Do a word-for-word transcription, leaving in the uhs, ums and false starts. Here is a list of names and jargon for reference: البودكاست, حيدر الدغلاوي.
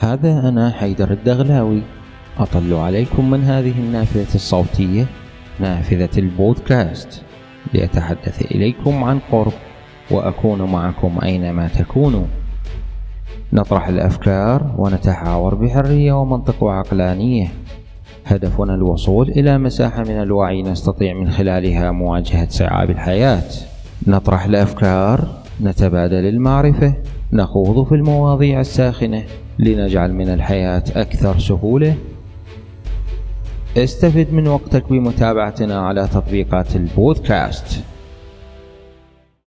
هذا أنا حيدر الدغلاوي أطل عليكم من هذه النافذة الصوتية، نافذة البودكاست، لأتحدث إليكم عن قرب وأكون معكم أينما تكونوا. نطرح الأفكار ونتحاور بحرية ومنطق وعقلانية. هدفنا الوصول إلى مساحة من الوعي نستطيع من خلالها مواجهة صعاب الحياة. نطرح الأفكار، نتبادل المعرفة، نخوض في المواضيع الساخنة لنجعل من الحياة أكثر سهولة. استفد من وقتك بمتابعتنا على تطبيقات البودكاست.